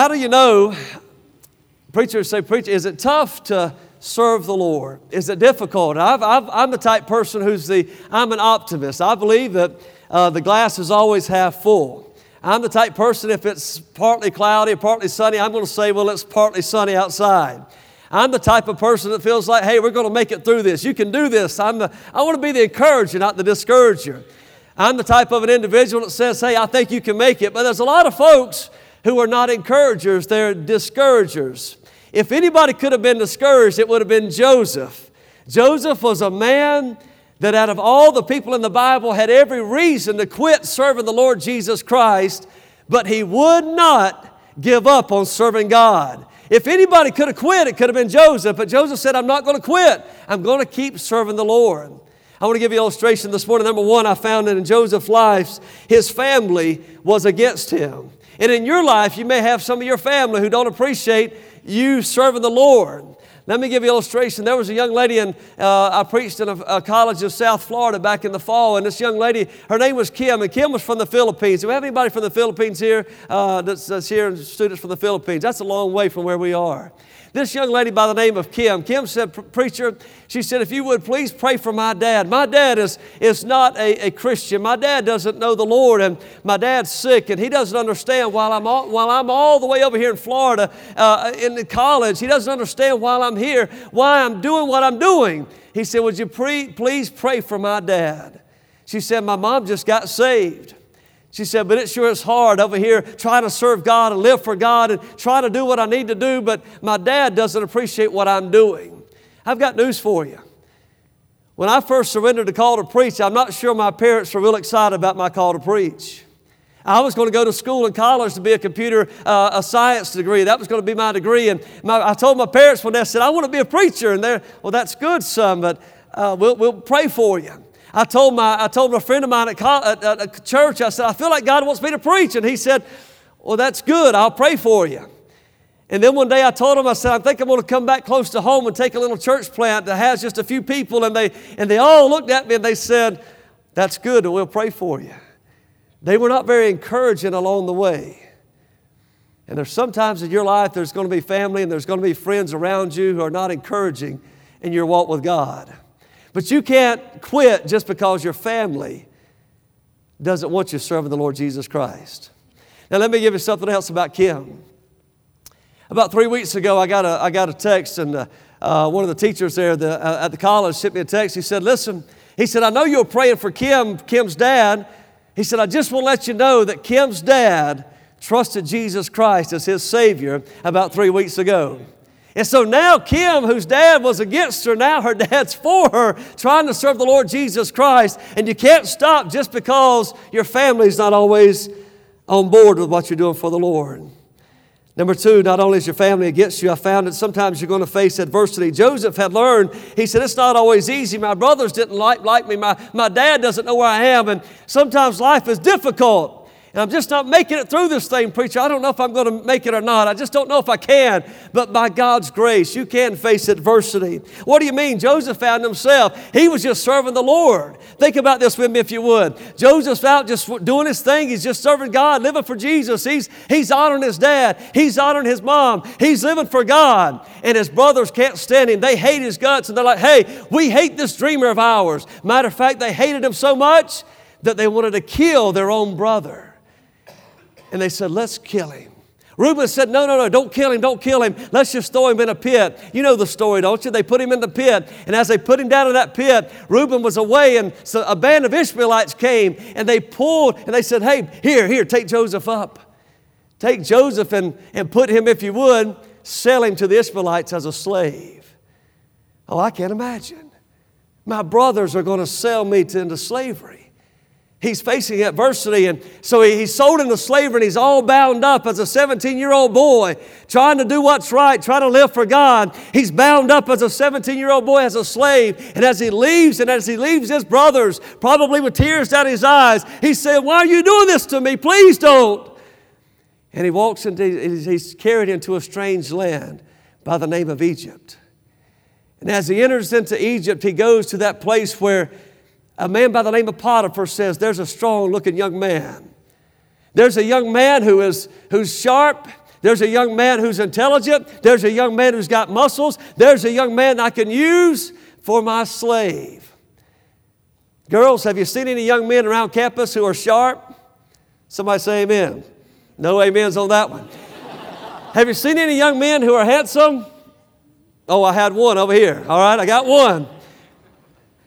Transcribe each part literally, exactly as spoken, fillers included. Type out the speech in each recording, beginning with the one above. How do you know, preachers say, preacher, is it tough to serve the Lord? Is it difficult? I've, I've, I'm the type person who's the, I'm an optimist. I believe that uh, the glass is always half full. I'm the type person, if it's partly cloudy, partly sunny, I'm going to say, well, it's partly sunny outside. I'm the type of person that feels like, hey, we're going to make it through this. You can do this. I'm the, I want to be the encourager, not the discourager. I'm the type of an individual that says, hey, I think you can make it. But there's a lot of folks who are not encouragers. They're discouragers. If anybody could have been discouraged, it would have been Joseph. Joseph was a man that out of all the people in the Bible had every reason to quit serving the Lord Jesus Christ, but he would not give up on serving God. If anybody could have quit, it could have been Joseph, but Joseph said, I'm not going to quit. I'm going to keep serving the Lord. I want to give you an illustration this morning. Number one, I found that in Joseph's life, his family was against him. And in your life, you may have some of your family who don't appreciate you serving the Lord. Let me give you an illustration. There was a young lady, and uh, I preached in a, a college in South Florida back in the fall, and this young lady, her name was Kim, and Kim was from the Philippines. Do we have anybody from the Philippines here uh, that's, that's here, students from the Philippines? That's a long way from where we are. This young lady by the name of Kim, Kim said, preacher, she said, if you would, please pray for my dad. My dad is, is not a, a Christian. My dad doesn't know the Lord, and my dad's sick, and he doesn't understand while I'm all, while I'm all the way over here in Florida uh, in the college. He doesn't understand while I'm here why I'm doing what I'm doing. He said, would you pre- please pray for my dad? She said, my mom just got saved. She said, but it sure is hard over here trying to serve God and live for God and try to do what I need to do, but my dad doesn't appreciate what I'm doing. I've got news for you. When I first surrendered the call to preach, I'm not sure my parents were real excited about my call to preach. I was going to go to school and college to be a computer, uh, a science degree. That was going to be my degree. And my, I told my parents one day, I said, I want to be a preacher. And they're, well, that's good, son, but uh, we'll, we'll pray for you. I told my I told a friend of mine at, co- at, at church, I said, I feel like God wants me to preach. And he said, well, that's good. I'll pray for you. And then one day I told him, I said, I think I'm going to come back close to home and take a little church plant that has just a few people. And they and they all looked at me and they said, that's good, and we'll pray for you. They were not very encouraging along the way. And there's sometimes in your life there's going to be family and there's going to be friends around you who are not encouraging in your walk with God. But you can't quit just because your family doesn't want you serving the Lord Jesus Christ. Now, let me give you something else about Kim. About three weeks ago, I got a, I got a text, and uh, uh, one of the teachers there the, uh, at the college sent me a text. He said, listen, he said, I know you're praying for Kim, Kim's dad. He said, I just want to let you know that Kim's dad trusted Jesus Christ as his Savior about three weeks ago. And so now Kim, whose dad was against her, now her dad's for her, trying to serve the Lord Jesus Christ. And you can't stop just because your family's not always on board with what you're doing for the Lord. Number two, not only is your family against you, I found that sometimes you're going to face adversity. Joseph had learned, he said, it's not always easy. My brothers didn't like, like me. My, my dad doesn't know where I am. And sometimes life is difficult. And I'm just not making it through this thing, preacher. I don't know if I'm going to make it or not. I just don't know if I can. But by God's grace, you can face adversity. What do you mean? Joseph found himself. He was just serving the Lord. Think about this with me if you would. Joseph's out just doing his thing. He's just serving God, living for Jesus. He's, he's honoring his dad. He's honoring his mom. He's living for God. And his brothers can't stand him. They hate his guts. And they're like, hey, we hate this dreamer of ours. Matter of fact, they hated him so much that they wanted to kill their own brother. And they said, let's kill him. Reuben said, no, no, no, don't kill him, don't kill him. Let's just throw him in a pit. You know the story, don't you? They put him in the pit. And as they put him down in that pit, Reuben was away. And so a band of Ishmaelites came and they pulled and they said, hey, here, here, take Joseph up. Take Joseph and, and put him, if you would, sell him to the Ishmaelites as a slave. Oh, I can't imagine. My brothers are going to sell me to, into slavery. He's facing adversity, and so he, he's sold into slavery, and he's all bound up as a seventeen-year-old boy trying to do what's right, trying to live for God. He's bound up as a seventeen-year-old boy as a slave, and as he leaves, and as he leaves his brothers, probably with tears down his eyes, he said, why are you doing this to me? Please don't. And he walks into, he's carried into a strange land by the name of Egypt. And as he enters into Egypt, he goes to that place where a man by the name of Potiphar says, there's a strong-looking young man. There's a young man who is who's sharp. There's a young man who's intelligent. There's a young man who's got muscles. There's a young man I can use for my slave. Girls, have you seen any young men around campus who are sharp? Somebody say amen. No amens on that one. Have you seen any young men who are handsome? Oh, I had one over here. All right, I got one.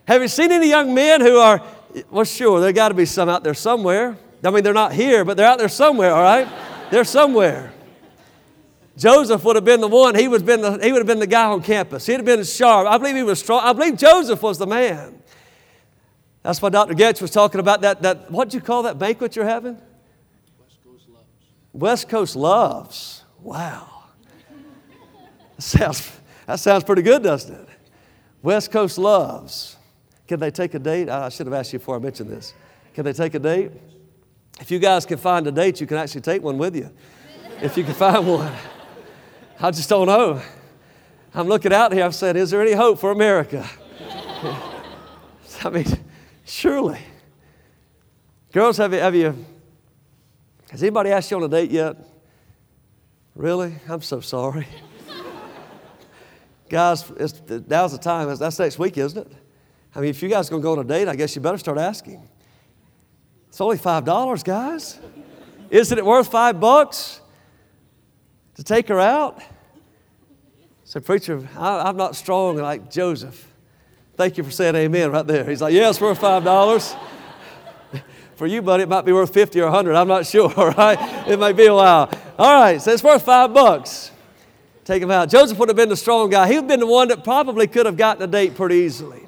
Have you seen any young men who are, well, sure, there got to be some out there somewhere. I mean, they're not here, but they're out there somewhere, all right? They're somewhere. Joseph would have been the one. He would have been the, he would have been the guy on campus. He'd have been sharp. I believe he was strong. I believe Joseph was the man. That's why Doctor Getch was talking about that, that what do you call that banquet you're having? West Coast Loves. West Coast Loves. Wow. That sounds, that sounds pretty good, doesn't it? West Coast Loves. Can they take a date? I should have asked you before I mentioned this. Can they take a date? If you guys can find a date, you can actually take one with you. If you can find one. I just don't know. I'm looking out here. I'm saying, is there any hope for America? I mean, surely. Girls, have you, have you, has anybody asked you on a date yet? Really? I'm so sorry. Guys, it's, now's the time. That's next week, isn't it? I mean, if you guys are going to go on a date, I guess you better start asking. It's only five dollars, guys. Isn't it worth five bucks to take her out? So, preacher, I, I'm not strong like Joseph. Thank you for saying amen right there. He's like, yeah, it's worth five dollars. For you, buddy, it might be worth fifty or one hundred. I'm not sure, all right? It might be a while. All right, so it's worth five bucks. Take him out. Joseph would have been the strong guy. He would have been the one that probably could have gotten a date pretty easily.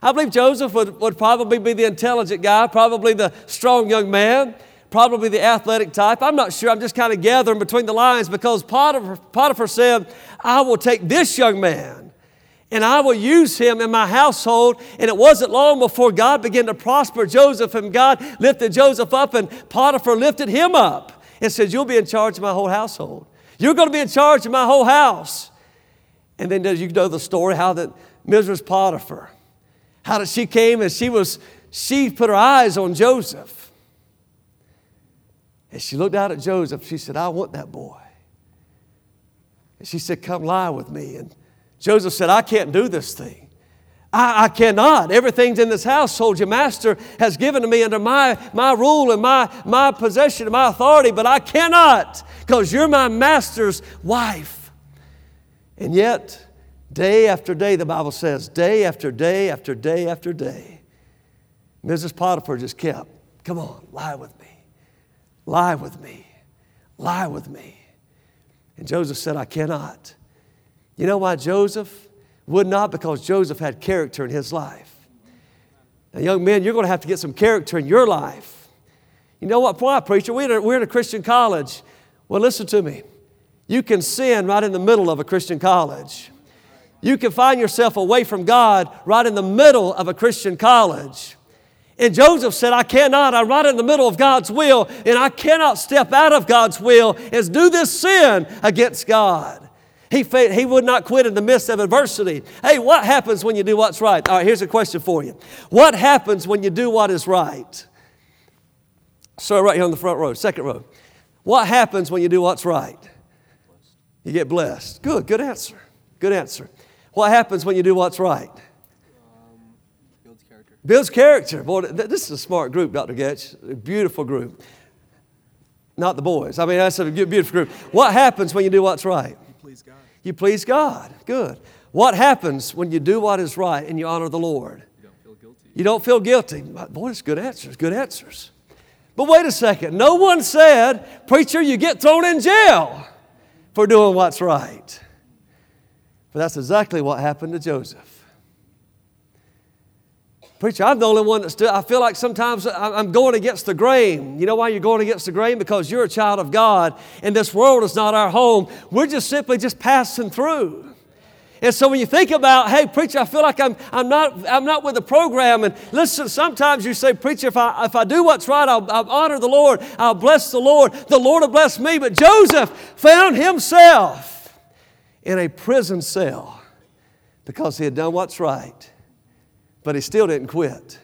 I believe Joseph would, would probably be the intelligent guy, probably the strong young man, probably the athletic type. I'm not sure. I'm just kind of gathering between the lines because Potiphar, Potiphar said, I will take this young man and I will use him in my household. And it wasn't long before God began to prosper Joseph, and God lifted Joseph up, and Potiphar lifted him up and said, you'll be in charge of my whole household. You're going to be in charge of my whole house. And then you know the story, how that Missus Potiphar, how that she came and she was, she put her eyes on Joseph. And she looked out at Joseph. She said, I want that boy. And she said, come lie with me. And Joseph said, I can't do this thing. I, I cannot. Everything's in this household your master has given to me under my, my rule and my, my possession and my authority, but I cannot because you're my master's wife. And yet, day after day, the Bible says, day after day after day after day, Missus Potiphar just kept, come on, lie with me. Lie with me. Lie with me. And Joseph said, I cannot. You know why Joseph would not? Because Joseph had character in his life. Now, young men, you're going to have to get some character in your life. You know what? Why, preacher? We're in, we're in a Christian college. Well, listen to me. You can sin right in the middle of a Christian college. You can find yourself away from God right in the middle of a Christian college. And Joseph said, I cannot. I'm right in the middle of God's will, and I cannot step out of God's will and do this sin against God. He failed. He would not quit in the midst of adversity. Hey, what happens when you do what's right? All right, here's a question for you. What happens when you do what is right? Sir, right here on the front row, second row. What happens when you do what's right? You get blessed. Good, good answer. Good answer. What happens when you do what's right? Builds character. Boy, this is a smart group, Doctor Getch. A beautiful group. Not the boys. I mean, that's a beautiful group. What happens when you do what's right? You please God. You please God. Good. What happens when you do what is right and you honor the Lord? You don't feel guilty. You don't feel guilty. Boy, that's good answers. Good answers. But wait a second. No one said, preacher, you get thrown in jail for doing what's right. But that's exactly what happened to Joseph. Preacher, I'm the only one that still, I feel like sometimes I'm going against the grain. You know why you're going against the grain? Because you're a child of God, and this world is not our home. We're just simply just passing through. And so when you think about, hey, preacher, I feel like I'm I'm not I'm not with the program. And listen, sometimes you say, preacher, if I if I do what's right, I'll, I'll honor the Lord. I'll bless the Lord. The Lord will bless me. But Joseph found himself in a prison cell because he had done what's right. But he still didn't quit.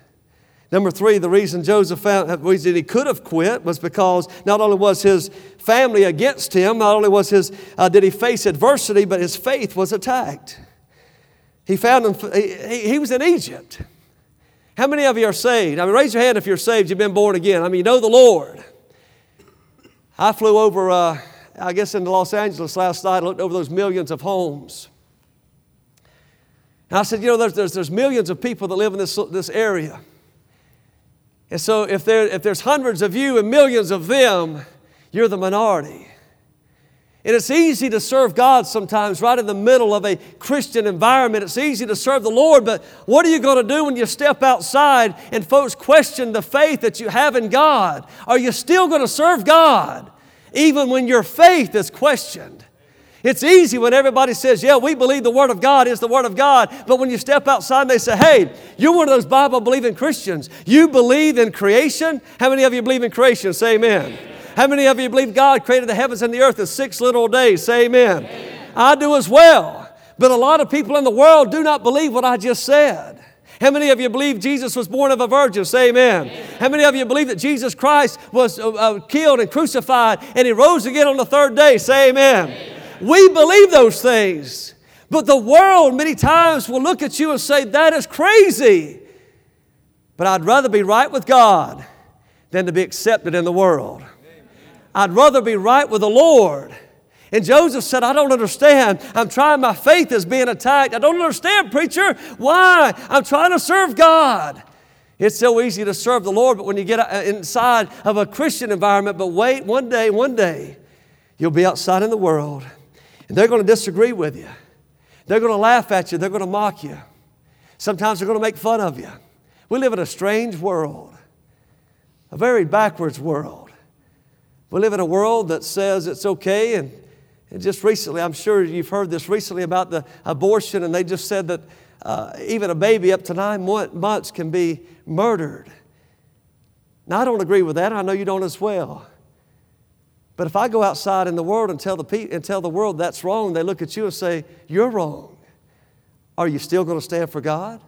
Number three, the reason Joseph found, the reason he could have quit was because not only was his family against him, not only was his uh, did he face adversity, but his faith was attacked. He found him. He, he was in Egypt. How many of you are saved? I mean, raise your hand if you're saved. You've been born again. I mean, you know the Lord. I flew over, uh, I guess, into Los Angeles last night. I looked over those millions of homes. And I said, you know, there's there's, there's millions of people that live in this this area. And so if there if there's hundreds of you and millions of them, you're the minority. And it's easy to serve God sometimes right in the middle of a Christian environment. It's easy to serve the Lord, but what are you going to do when you step outside and folks question the faith that you have in God? Are you still going to serve God even when your faith is questioned? It's easy when everybody says, yeah, we believe the Word of God is the Word of God. But when you step outside and they say, hey, you're one of those Bible-believing Christians. You believe in creation? How many of you believe in creation? Say amen. Amen. How many of you believe God created the heavens and the earth in six literal days? Say amen. Amen. I do as well. But a lot of people in the world do not believe what I just said. How many of you believe Jesus was born of a virgin? Say amen. Amen. How many of you believe that Jesus Christ was uh, uh, killed and crucified and He rose again on the third day? Say amen. Amen. We believe those things. But the world many times will look at you and say, that is crazy. But I'd rather be right with God than to be accepted in the world. I'd rather be right with the Lord. And Joseph said, I don't understand. I'm trying, my faith is being attacked. I don't understand, preacher. Why? I'm trying to serve God. It's so easy to serve the Lord, but when you get inside of a Christian environment, but wait, one day, one day, you'll be outside in the world. And they're going to disagree with you. They're going to laugh at you. They're going to mock you. Sometimes they're going to make fun of you. We live in a strange world, a very backwards world. We live in a world that says it's okay. And, and just recently, I'm sure you've heard this recently about the abortion, and they just said that uh, even a baby up to nine months can be murdered. Now, I don't agree with that. I know you don't as well. But if I go outside in the world and tell the pe- and tell the world that's wrong, they look at you and say, you're wrong. Are you still going to stand for God?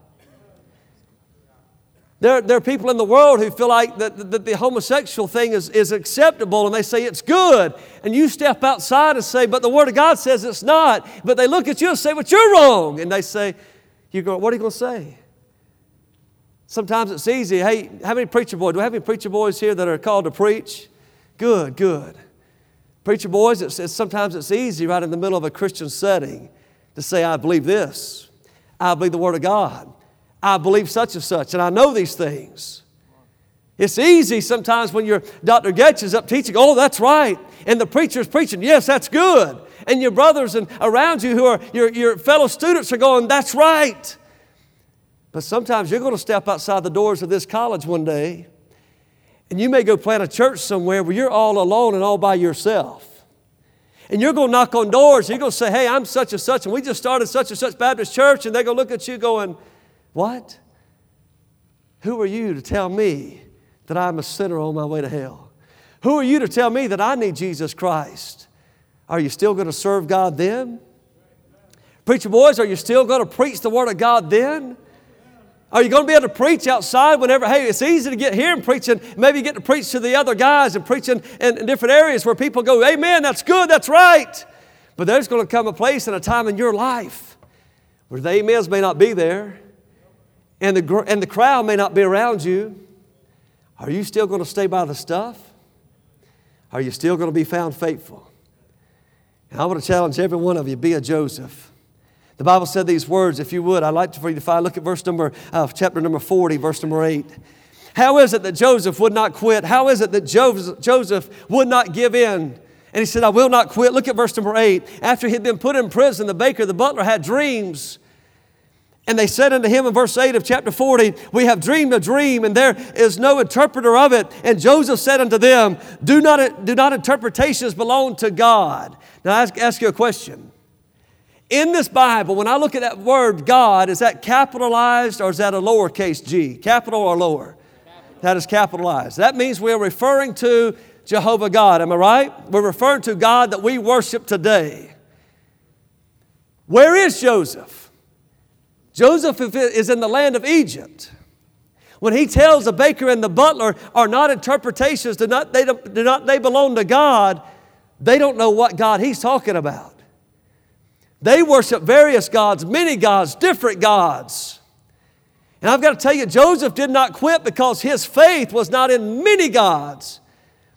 There, there are people in the world who feel like that the, the homosexual thing is, is acceptable, and they say it's good. And you step outside and say, but the Word of God says it's not. But they look at you and say, but you're wrong. And they say, you go, what are you going to say? Sometimes it's easy. Hey, how many preacher boys? Do we have any preacher boys here that are called to preach? Good, good. Preacher boys, it's, it's, sometimes it's easy right in the middle of a Christian setting to say, I believe this. I believe the Word of God. I believe such and such, and I know these things. It's easy sometimes when your Doctor Getch is up teaching, oh, that's right, and the preacher's preaching, yes, that's good. And your brothers and around you who are your, your fellow students are going, that's right. But sometimes you're going to step outside the doors of this college one day, and you may go plant a church somewhere where you're all alone and all by yourself. And you're going to knock on doors. You're going to say, hey, I'm such and such, and we just started such and such Baptist church. And they're going to look at you going, what? Who are you to tell me that I'm a sinner on my way to hell? Who are you to tell me that I need Jesus Christ? Are you still going to serve God then? Preacher boys, are you still going to preach the Word of God then? Are you going to be able to preach outside whenever? Hey, it's easy to get here and preach, and maybe you get to preach to the other guys and preaching in, in different areas where people go, amen, that's good, that's right. But there's going to come a place and a time in your life where the amens may not be there and the, and the crowd may not be around you. Are you still going to stay by the stuff? Are you still going to be found faithful? And I want to challenge every one of you, be a Joseph. The Bible said these words, if you would, I'd like for you to find. Look at verse number, uh, chapter number forty, verse number eight. How is it that Joseph would not quit? How is it that Joseph, Joseph would not give in? And he said, I will not quit. Look at verse number eight. After he had been put in prison, the baker, the butler had dreams. And they said unto him in verse eight of chapter forty, we have dreamed a dream, and there is no interpreter of it. And Joseph said unto them, Do not, do not interpretations belong to God? Now I ask, ask you a question. In this Bible, when I look at that word God, is that capitalized or is that a lowercase g? Capital or lower? Capital. That is capitalized. That means we are referring to Jehovah God. Am I right? We're referring to God that we worship today. Where is Joseph? Joseph is in the land of Egypt. When he tells the baker and the butler are not interpretations, do not they, do not they belong to God, they don't know what God he's talking about. They worship various gods, many gods, different gods. And I've got to tell you, Joseph did not quit because his faith was not in many gods,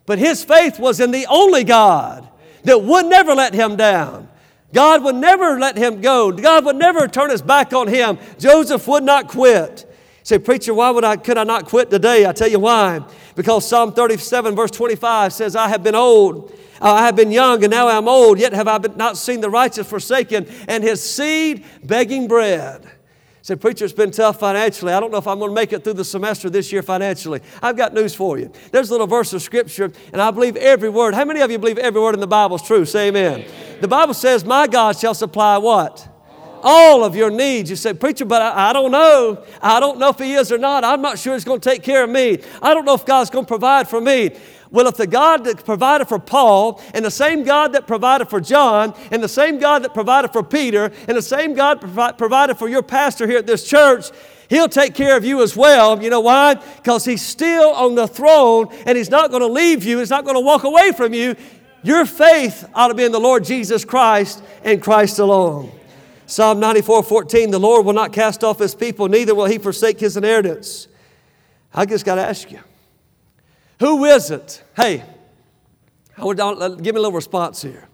but his faith was in the only God that would never let him down. God would never let him go. God would never turn his back on him. Joseph would not quit. You say, preacher, why would I, could I not quit today? I tell you why. Because Psalm thirty-seven verse twenty-five says, I have been old, I have been young, and now I am old, yet have I been not seen the righteous forsaken, and his seed begging bread. Said, preacher, it's been tough financially. I don't know if I'm going to make it through the semester this year financially. I've got news for you. There's a little verse of Scripture, and I believe every word. How many of you believe every word in the Bible is true? Say amen. Amen. The Bible says, my God shall supply what? All, All of your needs. You say, preacher, but I, I don't know. I don't know if he is or not. I'm not sure he's going to take care of me. I don't know if God's going to provide for me. Well, if the God that provided for Paul and the same God that provided for John and the same God that provided for Peter and the same God provi- provided for your pastor here at this church, he'll take care of you as well. You know why? Because he's still on the throne and he's not going to leave you. He's not going to walk away from you. Your faith ought to be in the Lord Jesus Christ and Christ alone. Psalm ninety-four fourteen, the Lord will not cast off his people, neither will he forsake his inheritance. I just got to ask you. Who isn't? Hey, I would, give me a little response here.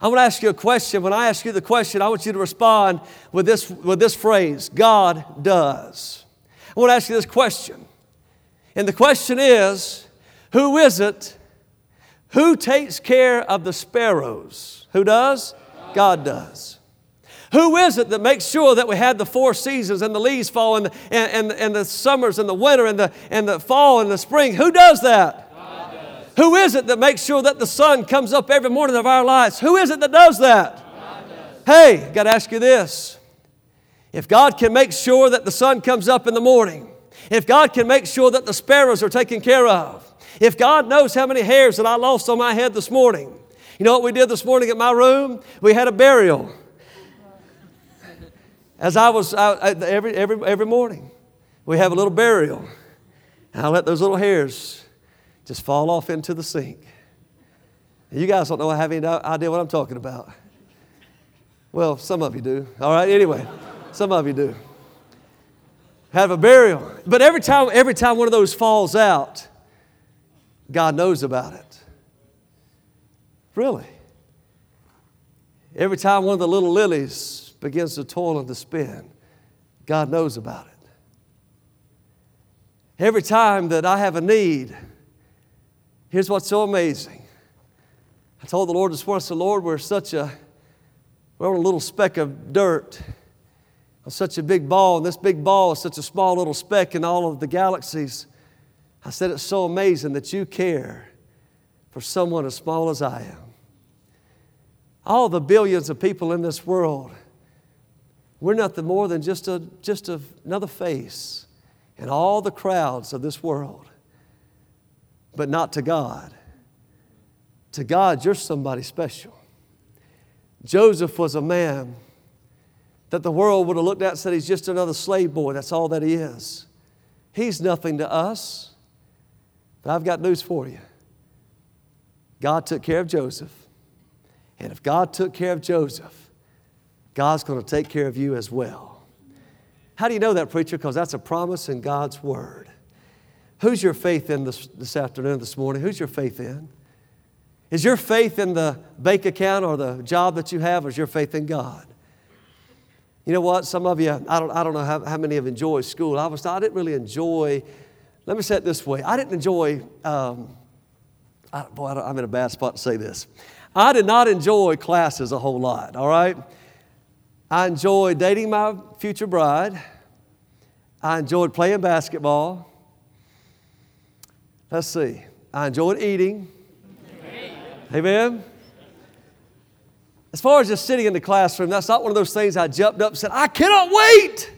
I want to ask you a question. When I ask you the question, I want you to respond with this, with this phrase, God does. I want to ask you this question. And the question is, who isn't? Who takes care of the sparrows? Who does? God does. Who is it that makes sure that we have the four seasons and the leaves fall and the, and, and, and the summers and the winter and the, and the fall and the spring? Who does that? God does. Who is it that makes sure that the sun comes up every morning of our lives? Who is it that does that? God does. Hey, I've got to ask you this. If God can make sure that the sun comes up in the morning, if God can make sure that the sparrows are taken care of, if God knows how many hairs that I lost on my head this morning. You know what we did this morning at my room? We had a burial. As I was, I, every, every, every morning, we have a little burial. And I let those little hairs just fall off into the sink. You guys don't know, I have any idea what I'm talking about. Well, some of you do. All right, anyway, some of you do. Have a burial. But every time, every time one of those falls out, God knows about it. Really. Every time one of the little lilies begins to toil and to spin, God knows about it. Every time that I have a need, here's what's so amazing. I told the Lord this morning, I said, Lord, we're such a, we're on a little speck of dirt on such a big ball, and this big ball is such a small little speck in all of the galaxies. I said, it's so amazing that you care for someone as small as I am. All the billions of people in this world, we're nothing more than just, a, just a, another face in all the crowds of this world, but not to God. To God, you're somebody special. Joseph was a man that the world would have looked at and said, he's just another slave boy. That's all that he is. He's nothing to us. But I've got news for you. God took care of Joseph. And if God took care of Joseph, God's going to take care of you as well. How do you know that, preacher? Because that's a promise in God's Word. Who's your faith in this, this afternoon, this morning? Who's your faith in? Is your faith in the bank account or the job that you have, or is your faith in God? You know what? Some of you, I don't, I don't know how, how many have enjoyed school. I was, I didn't really enjoy, let me say it this way. I didn't enjoy, um, I, boy, I I'm in a bad spot to say this. I did not enjoy classes a whole lot, all right? I enjoyed dating my future bride. I enjoyed playing basketball. Let's see. I enjoyed eating. Amen. Amen. As far as just sitting in the classroom, that's not one of those things I jumped up and said, I cannot wait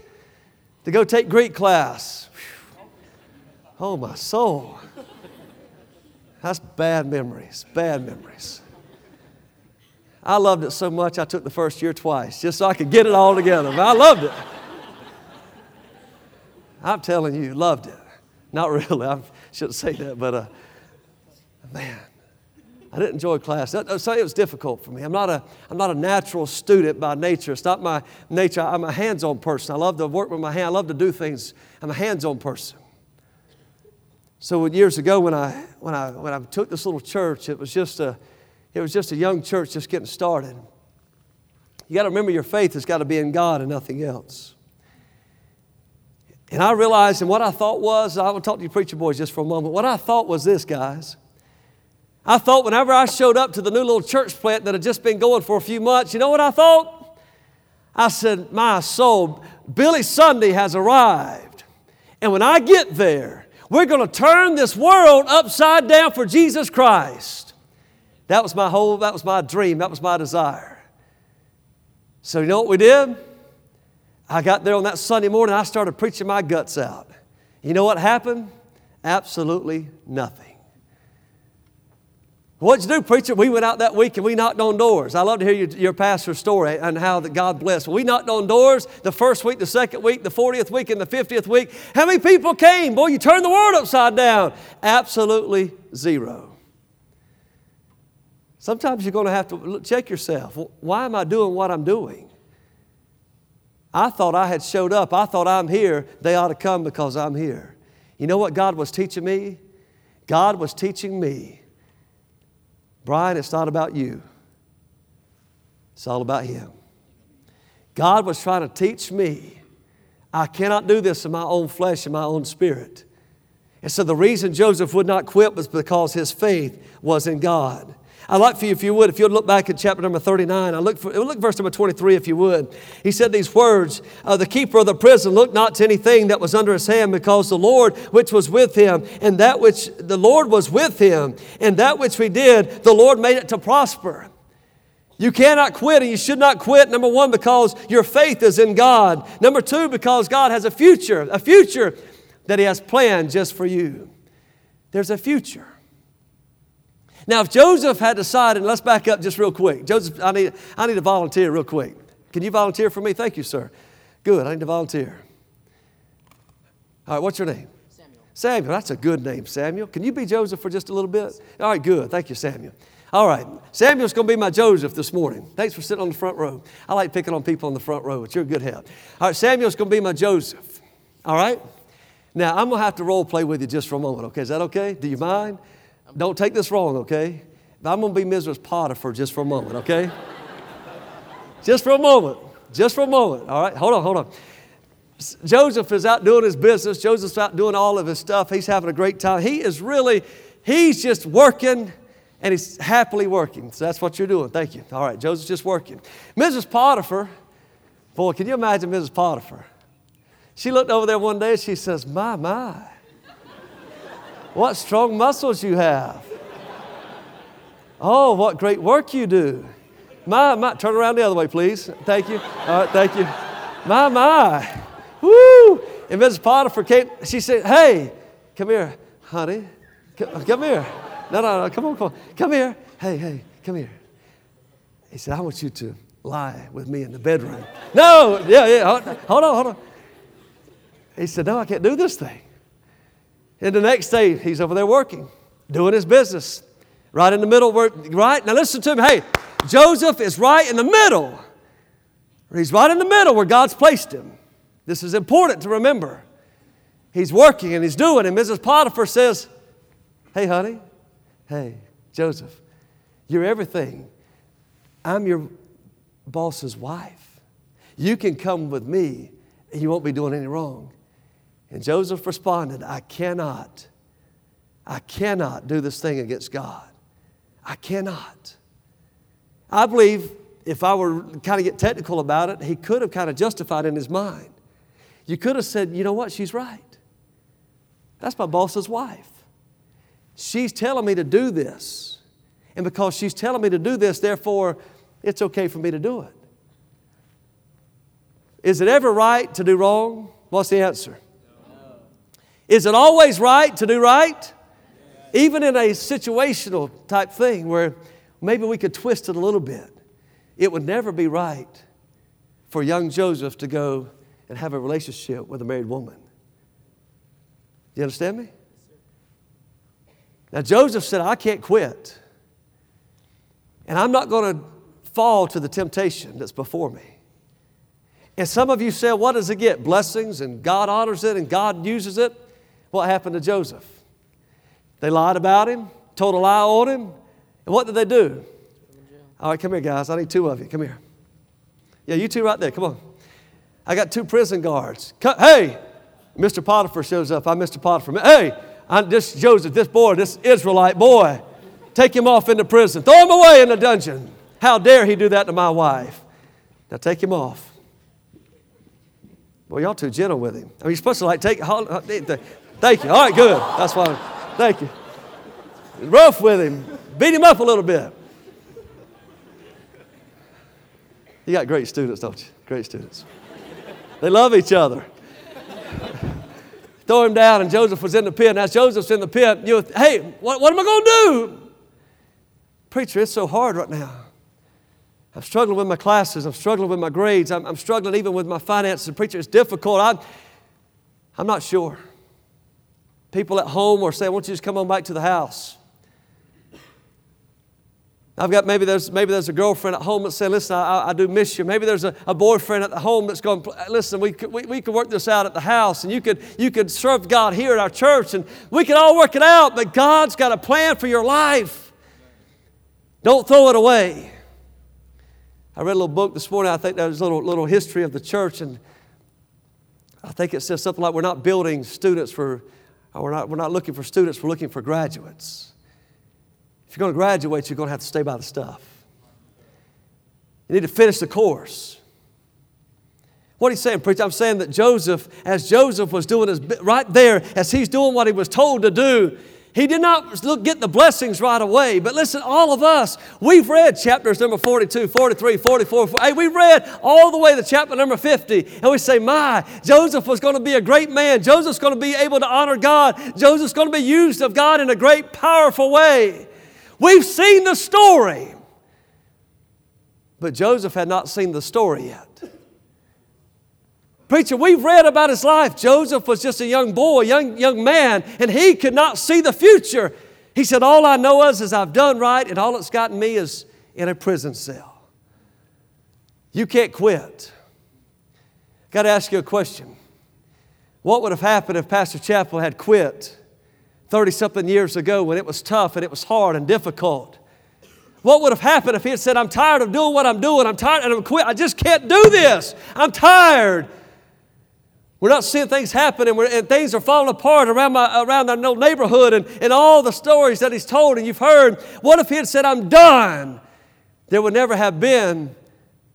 to go take Greek class. Whew. Oh, my soul. That's bad memories, bad memories. I loved it so much I took the first year twice just so I could get it all together. But I loved it. I'm telling you, loved it. Not really. I shouldn't say that, but uh, man, I didn't enjoy class. That, so it was difficult for me. I'm not a I'm not a natural student by nature. It's not my nature. I'm a hands-on person. I love to work with my hand. I love to do things. I'm a hands-on person. So years ago, when I when I when I took this little church, it was just a it was just a young church just getting started. You got to remember, your faith has got to be in God and nothing else. And I realized, and what I thought was, I will talk to you preacher boys just for a moment. What I thought was this, guys. I thought whenever I showed up to the new little church plant that had just been going for a few months, you know what I thought? I said, my soul, Billy Sunday has arrived. And when I get there, we're going to turn this world upside down for Jesus Christ. That was my whole, that was my dream. That was my desire. So you know what we did? I got there on that Sunday morning. I started preaching my guts out. You know what happened? Absolutely nothing. What'd you do, preacher? We went out that week and we knocked on doors. I love to hear your, your pastor's story and how that God blessed. We knocked on doors the first week, the second week, the fortieth week, and the fiftieth week. How many people came? Boy, you turned the world upside down. Absolutely zero. Sometimes you're going to have to check yourself. Why am I doing what I'm doing? I thought I had showed up. I thought I'm here. They ought to come because I'm here. You know what God was teaching me? God was teaching me, Brian, it's not about you. It's all about Him. God was trying to teach me, I cannot do this in my own flesh and my own spirit. And so the reason Joseph would not quit was because his faith was in God. I'd like for you, if you would, if you'd look back at chapter number thirty-nine. I look for, look verse number twenty-three, if you would. He said these words, uh, the keeper of the prison looked not to anything that was under his hand, because the Lord which was with him, and that which the Lord was with him, and that which we did, the Lord made it to prosper. You cannot quit, and you should not quit, number one, because your faith is in God. Number two, because God has a future, a future that He has planned just for you. There's a future. Now, if Joseph had decided, let's back up just real quick. Joseph, I need, I need a volunteer real quick. Can you volunteer for me? Thank you, sir. Good, I need a volunteer. All right, what's your name? Samuel. Samuel, that's a good name, Samuel. Can you be Joseph for just a little bit? All right, good. Thank you, Samuel. All right, Samuel's going to be my Joseph this morning. Thanks for sitting on the front row. I like picking on people on the front row. It's your good help. All right, Samuel's going to be my Joseph. All right? Now, I'm going to have to role play with you just for a moment, okay? Is that okay? Do you mind? Don't take this wrong, okay? I'm going to be Missus Potiphar just for a moment, okay? Just for a moment. Just for a moment, all right? Hold on, hold on. Joseph is out doing his business. Joseph's out doing all of his stuff. He's having a great time. He is really, he's just working, and he's happily working. So that's what you're doing. Thank you. All right, Joseph's just working. Missus Potiphar, boy, can you imagine Missus Potiphar? She looked over there one day, and she says, my, my. What strong muscles you have. Oh, what great work you do. My, my. Turn around the other way, please. Thank you. All right, thank you. My, my. Woo. And Missus Potiphar came. She said, hey, come here, honey. Come, come here. No, no, no. Come on, come on. Come here. Hey, hey, come here. He said, I want you to lie with me in the bedroom. No. Yeah, yeah. Hold on, hold on. He said, no, I can't do this thing. And the next day, he's over there working, doing his business, right in the middle. Right? Now listen to me. Hey, Joseph is right in the middle. He's right in the middle where God's placed him. This is important to remember. He's working and he's doing, and Missus Potiphar says, hey, honey, hey, Joseph, you're everything. I'm your boss's wife. You can come with me, and you won't be doing any wrong. And Joseph responded, I cannot, I cannot do this thing against God. I cannot. I believe if I were to kind of get technical about it, he could have kind of justified in his mind. You could have said, you know what, she's right. That's my boss's wife. She's telling me to do this. And because she's telling me to do this, therefore, it's okay for me to do it. Is it ever right to do wrong? What's the answer? Is it always right to do right? Even in a situational type thing where maybe we could twist it a little bit, it would never be right for young Joseph to go and have a relationship with a married woman. You understand me? Now, Joseph said, I can't quit. And I'm not going to fall to the temptation that's before me. And some of you say, what does it get? Blessings, and God honors it, and God uses it. What happened to Joseph? They lied about him, told a lie on him. And what did they do? All right, come here, guys. I need two of you. Come here. Yeah, you two right there. Come on. I got two prison guards. Hey, Mister Potiphar shows up. I'm Mister Potiphar. Hey, I'm this Joseph, this boy, this Israelite boy. Take him off into prison. Throw him away in the dungeon. How dare he do that to my wife? Now take him off. Well, y'all too gentle with him. I mean, you're supposed to like take... Thank you. All right, good. That's why. Thank you. Rough with him. Beat him up a little bit. You got great students, don't you? Great students. They love each other. Throw him down, and Joseph was in the pit. Now Joseph's in the pit. You know, hey, what, what am I going to do? Preacher, it's so hard right now. I'm struggling with my classes. I'm struggling with my grades. I'm, I'm struggling even with my finances. Preacher, it's difficult. I'm, I'm not sure. People at home are saying, "Why don't you just come on back to the house?" I've got maybe there's maybe there's a girlfriend at home that's saying, "Listen, I, I do miss you." Maybe there's a, a boyfriend at the home that's going, "Listen, we could, we we could work this out at the house, and you could you could serve God here at our church, and we could all work it out." But God's got a plan for your life. Don't throw it away. I read a little book this morning. I think there's a little, little history of the church, and I think it says something like we're not building students for, or we're not, we're not looking for students, we're looking for graduates. If you're going to graduate, you're going to have to stay by the stuff. You need to finish the course. What are you saying, preacher? I'm saying that Joseph, as Joseph was doing his, right there, as he's doing what he was told to do, he did not look, get the blessings right away. But listen, all of us, we've read chapters number forty-two, forty-three, forty-four. Hey, we read all the way to chapter number fifty. And we say, my, Joseph was going to be a great man. Joseph's going to be able to honor God. Joseph's going to be used of God in a great, powerful way. We've seen the story. But Joseph had not seen the story yet. Preacher, we've read about his life. Joseph was just a young boy, young, young man, and he could not see the future. He said, all I know is, is I've done right, and all it's gotten me is in a prison cell. You can't quit. Got to ask you a question. What would have happened if Pastor Chappell had quit thirty-something years ago when it was tough and it was hard and difficult? What would have happened if he had said, I'm tired of doing what I'm doing. I'm tired and I'm quit. I just can't do this. I'm tired. We're not seeing things happen, and, we're, and things are falling apart around my around our neighborhood, and, and all the stories that he's told and you've heard. What if he had said, I'm done? There would never have been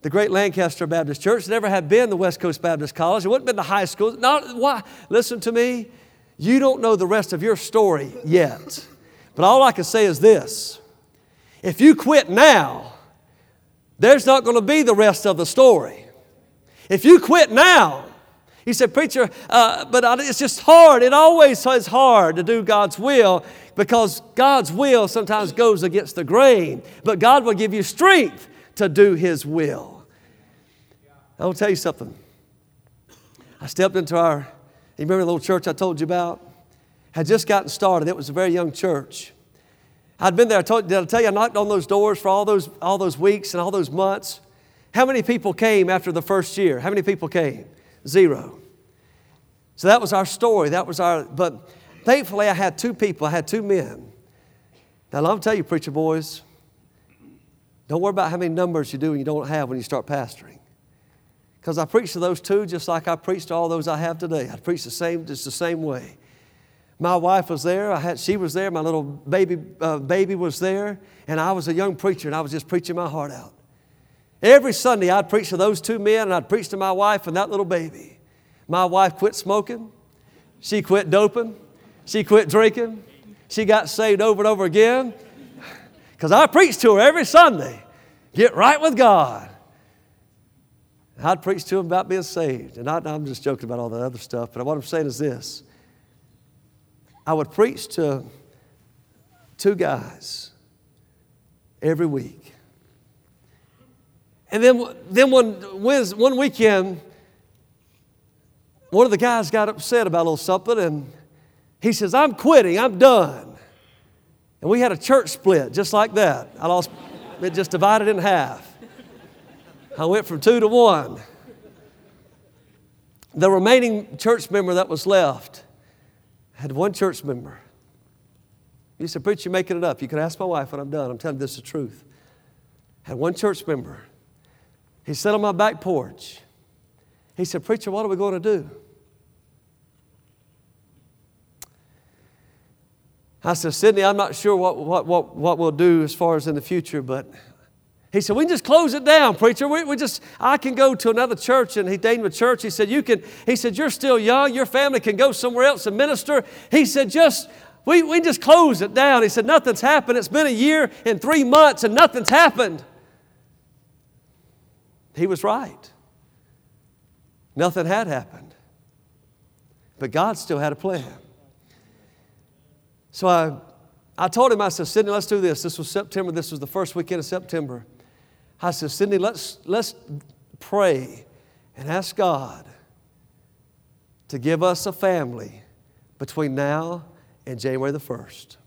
the great Lancaster Baptist Church, never have been the West Coast Baptist College. It wouldn't have been the high school. Not, why? Listen to me. You don't know the rest of your story yet. But all I can say is this. If you quit now, there's not going to be the rest of the story. If you quit now, he said, preacher, uh, but it's just hard. It always is hard to do God's will, because God's will sometimes goes against the grain. But God will give you strength to do His will. I'll tell you something. I stepped into our, you remember the little church I told you about? Had just gotten started. It was a very young church. I'd been there. I told, did I tell you I knocked on those doors for all those, all those weeks and all those months? How many people came after the first year? How many people came? Zero. So that was our story. That was our, but thankfully I had two people. I had two men. Now, I'll tell you, preacher boys, don't worry about how many numbers you do and you don't have when you start pastoring. Because I preached to those two just like I preached to all those I have today. I preached the same, just the same way. My wife was there. I had, she was there. My little baby, uh, baby was there. And I was a young preacher, and I was just preaching my heart out. Every Sunday, I'd preach to those two men, and I'd preach to my wife and that little baby. My wife quit smoking. She quit doping. She quit drinking. She got saved over and over again. Because I preached to her every Sunday. Get right with God. I'd preach to them about being saved. And I, I'm just joking about all that other stuff, but what I'm saying is this. I would preach to two guys every week. And then, then one, one weekend, one of the guys got upset about a little something, and He says, I'm quitting. I'm done. And we had a church split just like that. I lost, it just divided in half. I went from two to one. The remaining church member that was left had one church member. You said, preacher, you're making it up. You can ask my wife when I'm done. I'm telling you this is the truth. Had one church member. He sat on my back porch. He said, preacher, what are we going to do? I said, Sydney, I'm not sure what, what, what, what we'll do as far as in the future, but he said, we can just close it down, preacher. We, we just, I can go to another church, and he named a church. He said, you can, he said, you're still young. Your family can go somewhere else and minister. He said, just, we, we just close it down. He said, nothing's happened. It's been a year and three months, and nothing's happened. He was right. Nothing had happened. But God still had a plan. So I, I told him, I said, Sydney, let's do this. This was September. This was the first weekend of September. I said, Sydney, let's, let's pray and ask God to give us a family between now and January the first.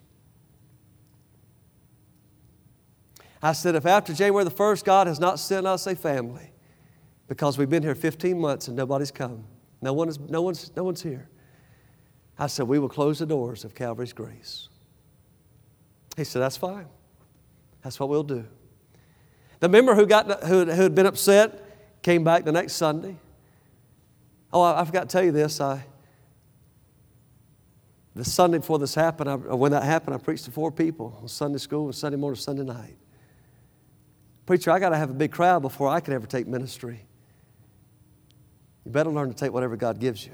I said, if after January the first, God has not sent us a family, because we've been here fifteen months and nobody's come. No one is, no one's, no one's here. I said, we will close the doors of Calvary's Grace. He said, that's fine. That's what we'll do. The member who got who, who had been upset came back the next Sunday. Oh, I, I forgot to tell you this. I the Sunday before this happened, I, when that happened, I preached to four people on Sunday school, on Sunday morning, Sunday night. Preacher, I got to have a big crowd before I can ever take ministry. You better learn to take whatever God gives you.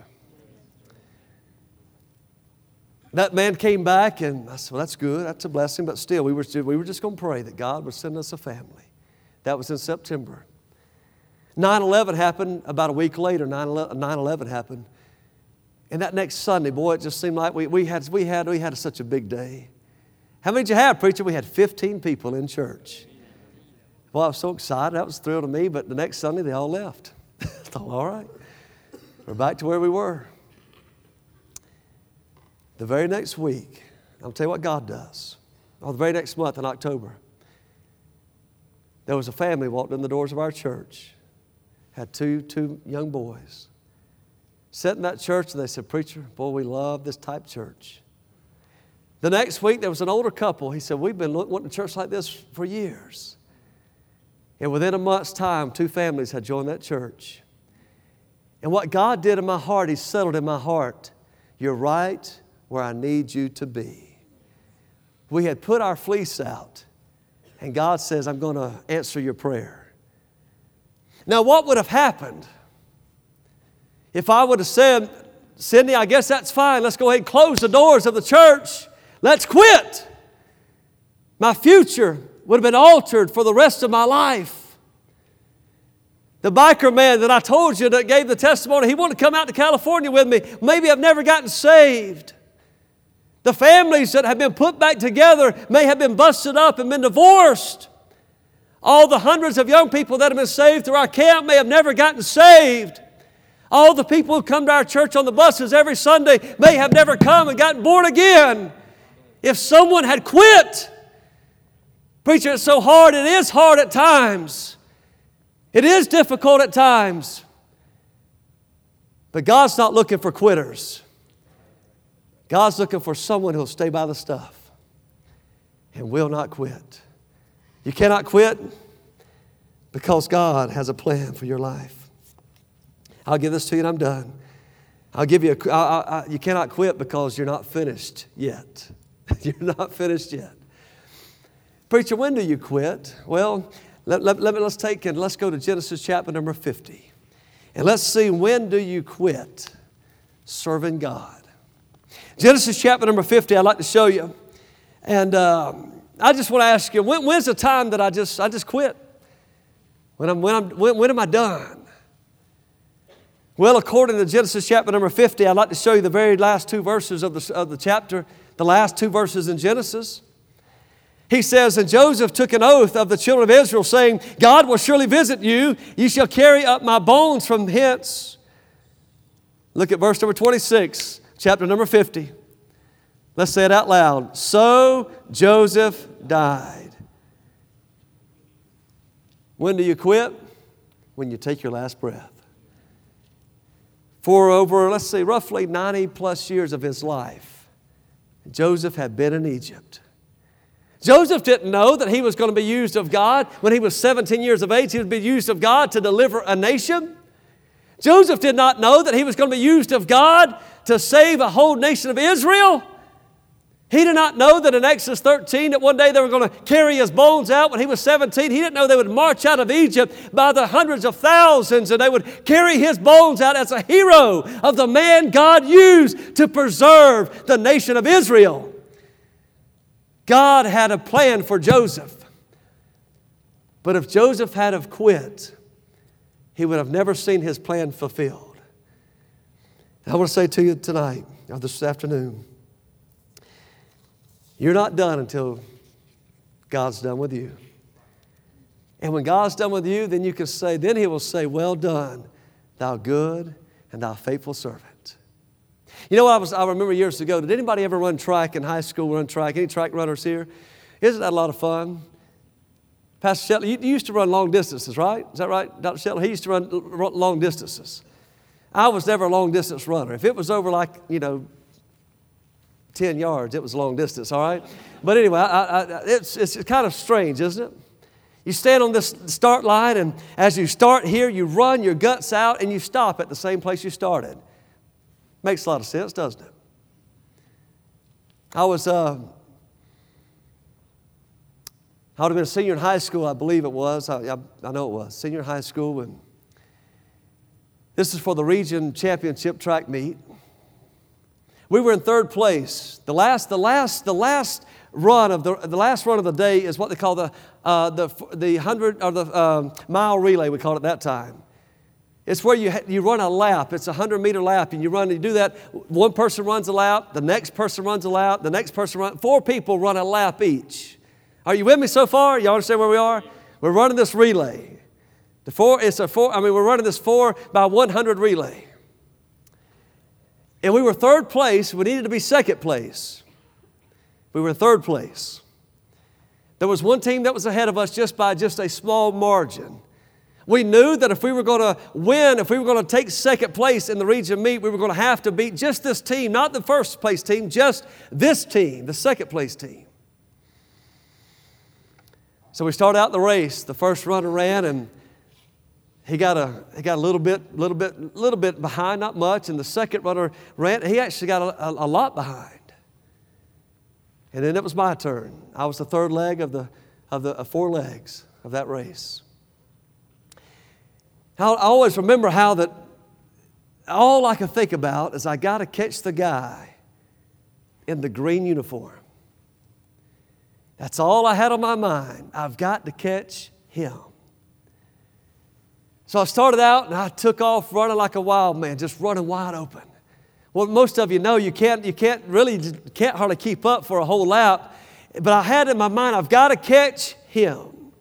That man came back, and I said, well, that's good. That's a blessing. But still, we were, we were just going to pray that God would send us a family. That was in September. nine eleven happened about a week later. nine eleven happened. And that next Sunday, boy, it just seemed like we, we, had, we, had, we had such a big day. How many did you have, preacher? We had fifteen people in church. Well, I was so excited. That was a thrill to me. But the next Sunday, they all left. I thought, all right. We're back to where we were. The very next week, I'll tell you what God does. Or the very next month in October, there was a family walked in the doors of our church, had two, two young boys, sat in that church, and they said, preacher, boy, we love this type church. The next week, there was an older couple. He said, we've been wanting a church like this for years. And within a month's time, two families had joined that church. And what God did in my heart, He settled in my heart, you're right where I need you to be. We had put our fleece out, and God says, I'm going to answer your prayer. Now, what would have happened if I would have said, Sydney, I guess that's fine. Let's go ahead and close the doors of the church. Let's quit. My future would have been altered for the rest of my life. The biker man that I told you that gave the testimony, he wanted to come out to California with me. Maybe I've never gotten saved. The families that have been put back together may have been busted up and been divorced. All the hundreds of young people that have been saved through our camp may have never gotten saved. All the people who come to our church on the buses every Sunday may have never come and gotten born again. If someone had quit, preacher, it's so hard. It is hard at times. It is difficult at times. But God's not looking for quitters. God's looking for someone who'll stay by the stuff and will not quit. You cannot quit because God has a plan for your life. I'll give this to you and I'm done. I'll give you a, I, I, you cannot quit because you're not finished yet. You're not finished yet. Preacher, when do you quit? Well, let, let, let me, let's take and let's go to Genesis chapter number fifty. And let's see, when do you quit serving God? Genesis chapter number fifty, I'd like to show you. And um, I just want to ask you, when, when's the time that I just I just quit? When I'm when I'm when, when am I done? Well, according to Genesis chapter number fifty, I'd like to show you the very last two verses of the of the chapter, the last two verses in Genesis. He says, and Joseph took an oath of the children of Israel, saying, God will surely visit you. You shall carry up my bones from hence. Look at verse number twenty-six. Chapter number fifty. Let's say it out loud. So Joseph died. When do you quit? When you take your last breath. For over, let's say, roughly ninety plus years of his life, Joseph had been in Egypt. Joseph didn't know that he was going to be used of God. When he was seventeen years of age, he would be used of God to deliver a nation. Joseph did not know that he was going to be used of God to save a whole nation of Israel. He did not know that in Exodus thirteen that one day they were going to carry his bones out when he was seventeen. He didn't know they would march out of Egypt by the hundreds of thousands and they would carry his bones out as a hero of the man God used to preserve the nation of Israel. God had a plan for Joseph. But if Joseph had have quit, he would have never seen his plan fulfilled. And I want to say to you tonight, or this afternoon, you're not done until God's done with you. And when God's done with you, then you can say, then He will say, well done, thou good and thou faithful servant. You know, I was I remember years ago, did anybody ever run track in high school, run track? Any track runners here? Isn't that a lot of fun? Pastor Shetley, you, you used to run long distances, right? Is that right, Doctor Shetler? He used to run long distances. I was never a long distance runner. If it was over like, you know, ten yards, it was long distance, all right? But anyway, I, I, it's, it's kind of strange, isn't it? You stand on this start line, and as you start here, you run your guts out, and you stop at the same place you started. Makes a lot of sense, doesn't it? I was, uh, I would have been a senior in high school, I believe it was. I, I, I know it was, senior in high school, and this is for the region championship track meet. We were in third place. The last, the last, the last run of the the last run of the day is what they call the uh, the the hundred or the um, mile relay. We called it that time. It's where you ha- you run a lap. It's a hundred meter lap, and you run. And you do that. One person runs a lap. The next person runs a lap. The next person runs. Four people run a lap each. Are you with me so far? Y'all understand where we are? We're running this relay. The four. It's a four. I mean, we're running this four by one hundred relay. And we were third place. We needed to be second place. We were third place. There was one team that was ahead of us just by just a small margin. We knew that if we were going to win, if we were going to take second place in the region meet, we were going to have to beat just this team, not the first place team, just this team, the second place team. So we started out the race. The first runner ran, and He got a he got a little bit, little bit, little bit behind, not much. And the second runner ran. He actually got a, a, a lot behind. And then it was my turn. I was the third leg of the of the of four legs of that race. I, I always remember how that. All I could think about is I got to catch the guy in the green uniform. That's all I had on my mind. I've got to catch him. So I started out and I took off running like a wild man, just running wide open. Well, most of you know you can't, you can't really, can't hardly keep up for a whole lap. But I had in my mind, I've got to catch him.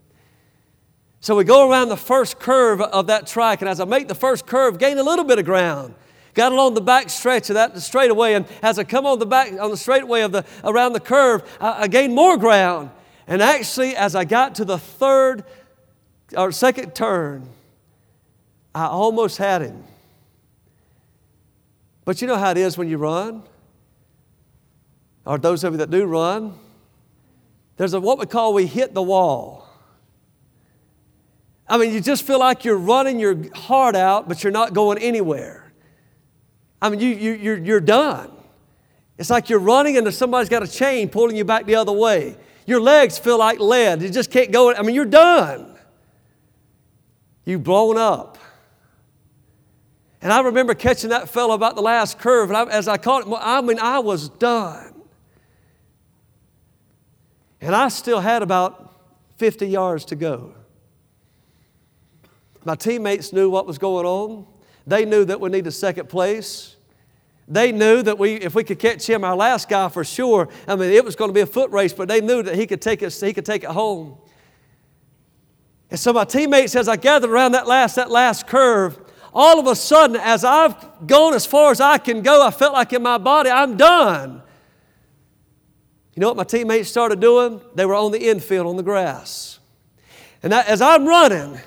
So we go around the first curve of that track, and as I make the first curve, gain a little bit of ground. Got along the back stretch of that straightaway, and as I come on the back on the straightaway of the around the curve, I, I gained more ground. And actually, as I got to the third or second turn, I almost had him. But you know how it is when you run, or those of you that do run, there's a, what we call we hit the wall. I mean, you just feel like you're running your heart out, but you're not going anywhere. I mean, you, you, you're, you're done. It's like you're running and somebody's got a chain pulling you back the other way. Your legs feel like lead. You just can't go. I mean, you're done. You've blown up. And I remember catching that fellow about the last curve, and I, as I caught him, I mean, I was done. And I still had about fifty yards to go. My teammates knew what was going on. They knew that we needed second place. They knew that we, if we could catch him, our last guy for sure. I mean, it was going to be a foot race, but they knew that he could take us, he could take it home. And so my teammates, as I gathered around that last, that last curve, all of a sudden, as I've gone as far as I can go, I felt like in my body, I'm done. You know what my teammates started doing? They were on the infield on the grass. And I, as I'm running,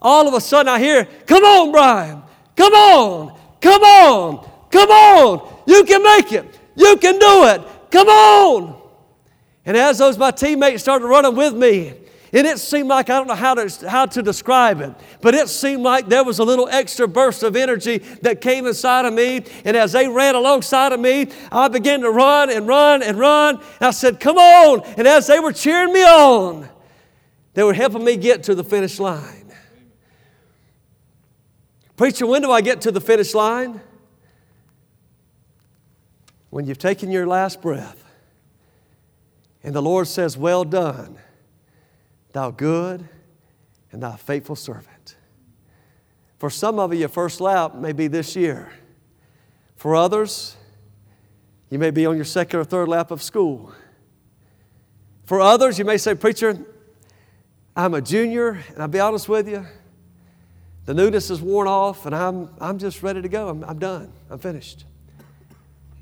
all of a sudden I hear, come on, Brian, come on, come on, come on. You can make it. You can do it. Come on. And as those my teammates started running with me, and it seemed like, I don't know how to, how to describe it, but it seemed like there was a little extra burst of energy that came inside of me. And as they ran alongside of me, I began to run and run and run. And I said, come on. And as they were cheering me on, they were helping me get to the finish line. Preacher, when do I get to the finish line? When you've taken your last breath and the Lord says, well done, thou good and thy faithful servant. For some of you, your first lap may be this year. For others, you may be on your second or third lap of school. For others, you may say, preacher, I'm a junior, and I'll be honest with you, the newness is worn off, and I'm, I'm just ready to go. I'm, I'm done. I'm finished.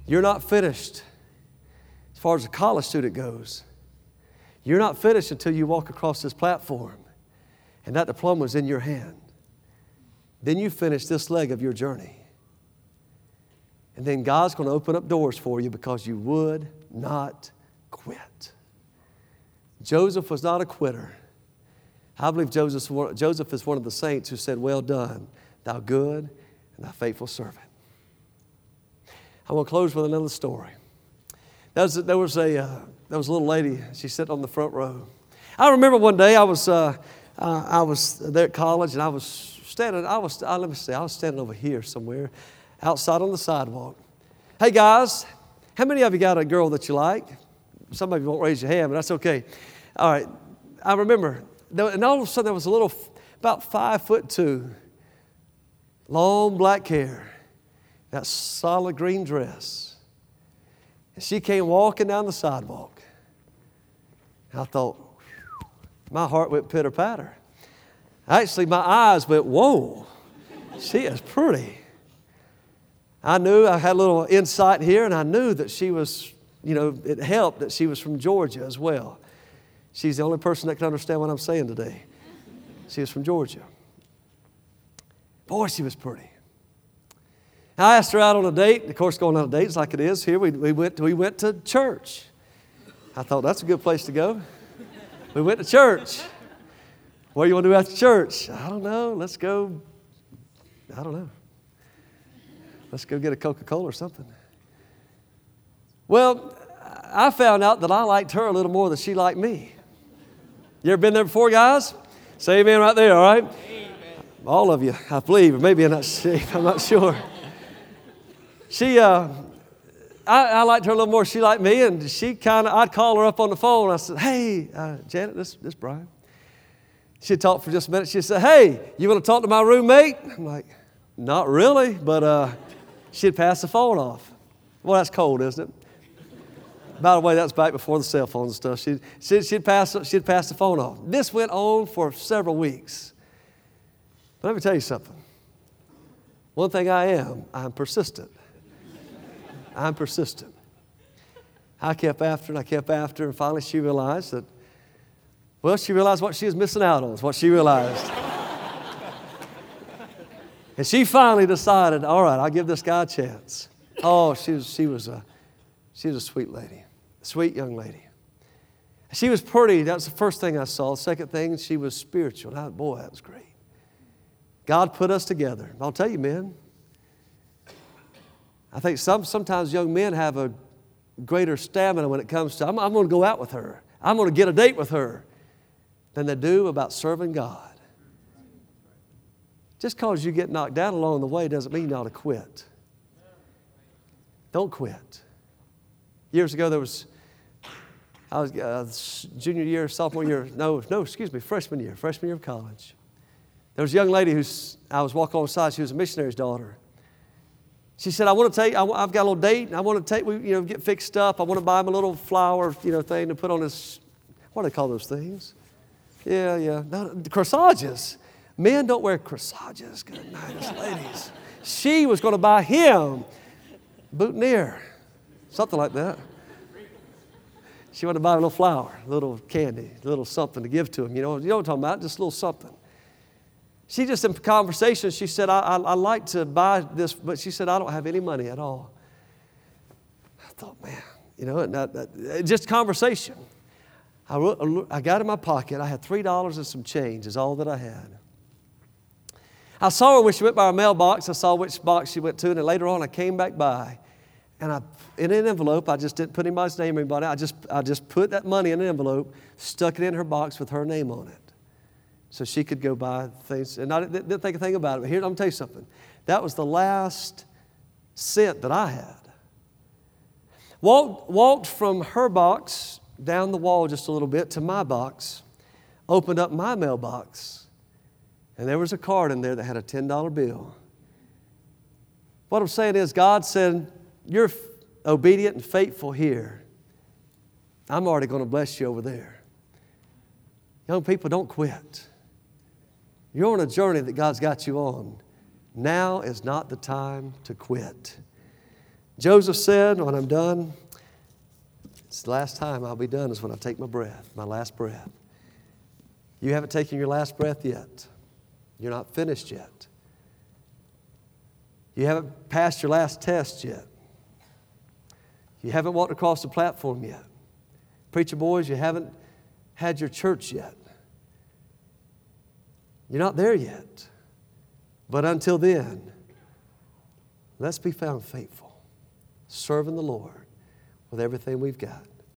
You're not finished as far as a college student goes. You're not finished until you walk across this platform and that diploma is in your hand. Then you finish this leg of your journey. And then God's going to open up doors for you because you would not quit. Joseph was not a quitter. I believe Joseph, Joseph is one of the saints who said, well done, thou good and thy faithful servant. I want to close with another story. There was a... There was a uh, There was a little lady. She sat on the front row. I remember one day I was uh, uh, I was there at college, and I was standing. I was uh, let me see. I was standing over here somewhere, outside on the sidewalk. Hey guys, how many of you got a girl that you like? Some of you won't raise your hand, but that's okay. All right. I remember, and all of a sudden there was a little, about five foot two, long black hair, that solid green dress, and she came walking down the sidewalk. I thought, my heart went pitter-patter. Actually, my eyes went, whoa, she is pretty. I knew, I had a little insight here, and I knew that she was, you know, it helped that she was from Georgia as well. She's the only person that can understand what I'm saying today. She was from Georgia. Boy, she was pretty. I asked her out on a date. Of course, going on a date is like it is here. We, we, went, we went to church. I thought, that's a good place to go. We went to church. What do you want to do after church? I don't know. Let's go, I don't know. Let's go get a Coca-Cola or something. Well, I found out that I liked her a little more than she liked me. You ever been there before, guys? Say amen right there, all right? Amen. All of you, I believe. Or maybe you're not safe. I'm not sure. She... Uh, I, I liked her a little more. She liked me, and she kind of, I'd call her up on the phone. I said, hey, uh, Janet, this is Brian. She'd talk for just a minute. She'd say, hey, you want to talk to my roommate? I'm like, not really, but uh, she'd pass the phone off. Well, that's cold, isn't it? By the way, that's back before the cell phones and stuff. She'd, she'd, she'd, pass, she'd pass the phone off. This went on for several weeks. But let me tell you something. One thing I am, I'm persistent. I'm persistent. I kept after and I kept after, and finally she realized that, well, she realized what she was missing out on is what she realized. And she finally decided, all right, I'll give this guy a chance. Oh, she was, she was, a, she was a sweet lady, a sweet young lady. She was pretty. That was the first thing I saw. The second thing, she was spiritual. Now, boy, that was great. God put us together. I'll tell you, men, I think some sometimes young men have a greater stamina when it comes to, I'm, I'm going to go out with her. I'm going to get a date with her than they do about serving God. Just because you get knocked down along the way doesn't mean you ought to quit. Don't quit. Years ago, there was, I was uh, junior year, sophomore year, no, no, excuse me, freshman year, freshman year of college. There was a young lady who I was walking alongside. She was a missionary's daughter. She said, I want to take, I, I've got a little date, and I want to take, we, you know, get fixed up. I want to buy him a little flower, you know, thing to put on his, what do they call those things? Yeah, yeah. No, corsages. Men don't wear corsages. Good night, us ladies. She was going to buy him boutonniere, something like that. She wanted to buy a little flower, a little candy, a little something to give to him. You know, you know what I'm talking about, just a little something. She just, in conversation, she said, I, I, I like to buy this, but she said, I don't have any money at all. I thought, man, you know, and I, I, just conversation. I, wrote, I got in my pocket. I had three dollars and some change is all that I had. I saw her when she went by her mailbox. I saw which box she went to, and then later on I came back by. And I, in an envelope, I just didn't put anybody's name or anybody. I just, I just put that money in an envelope, stuck it in her box with her name on it, so she could go buy things. And I didn't, didn't think a thing about it. But here, I'm going to tell you something. That was the last cent that I had. Walked, walked from her box down the wall just a little bit to my box, opened up my mailbox, and there was a card in there that had a ten dollar bill. What I'm saying is, God said, you're f- obedient and faithful here. I'm already going to bless you over there. Young people, don't quit. You're on a journey that God's got you on. Now is not the time to quit. Joseph said, when I'm done, it's the last time I'll be done is when I take my breath, my last breath. You haven't taken your last breath yet. You're not finished yet. You haven't passed your last test yet. You haven't walked across the platform yet. Preacher boys, you haven't had your church yet. You're not there yet. But until then, let's be found faithful, serving the Lord with everything we've got.